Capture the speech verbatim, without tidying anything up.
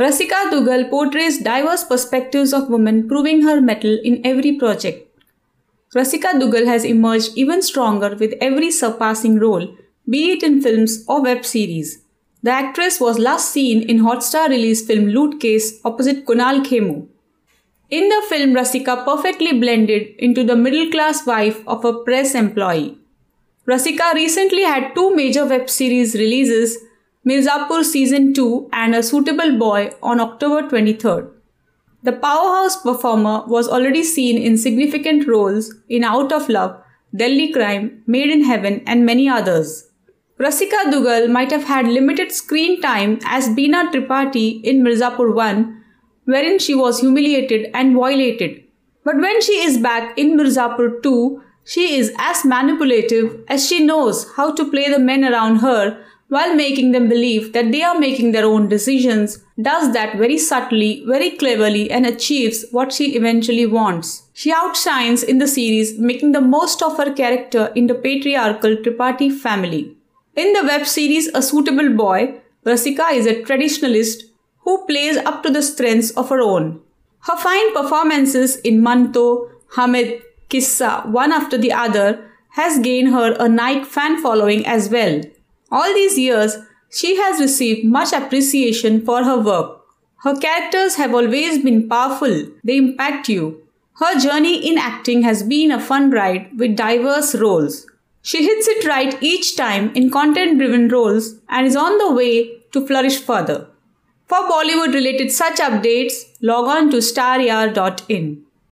Rasika Dugal portrays diverse perspectives of women, proving her mettle in every project. Rasika Dugal has emerged even stronger with every surpassing role, be it in films or web series. The actress was last seen in Hotstar release film Loot Case opposite Kunal Khemu. In the film, Rasika perfectly blended into the middle-class wife of a press employee. Rasika recently had two major web series releases, Mirzapur Season two and A Suitable Boy on October twenty-third. The powerhouse performer was already seen in significant roles in Out of Love, Delhi Crime, Made in Heaven and many others. Rasika Dugal might have had limited screen time as Bina Tripathi in Mirzapur one, wherein she was humiliated and violated. But when she is back in Mirzapur two, she is as manipulative as she knows how to play the men around her while making them believe that they are making their own decisions, does that very subtly, very cleverly and achieves what she eventually wants. She outshines in the series, making the most of her character in the patriarchal Tripathi family. In the web series A Suitable Boy, Rasika is a traditionalist who plays up to the strengths of her own. Her fine performances in Manto, Hamid, Kissa, one after the other, has gained her a Nike fan following as well. All these years, she has received much appreciation for her work. Her characters have always been powerful. They impact you. Her journey in acting has been a fun ride with diverse roles. She hits it right each time in content-driven roles and is on the way to flourish further. For Bollywood-related such updates, log on to StarYar dot in.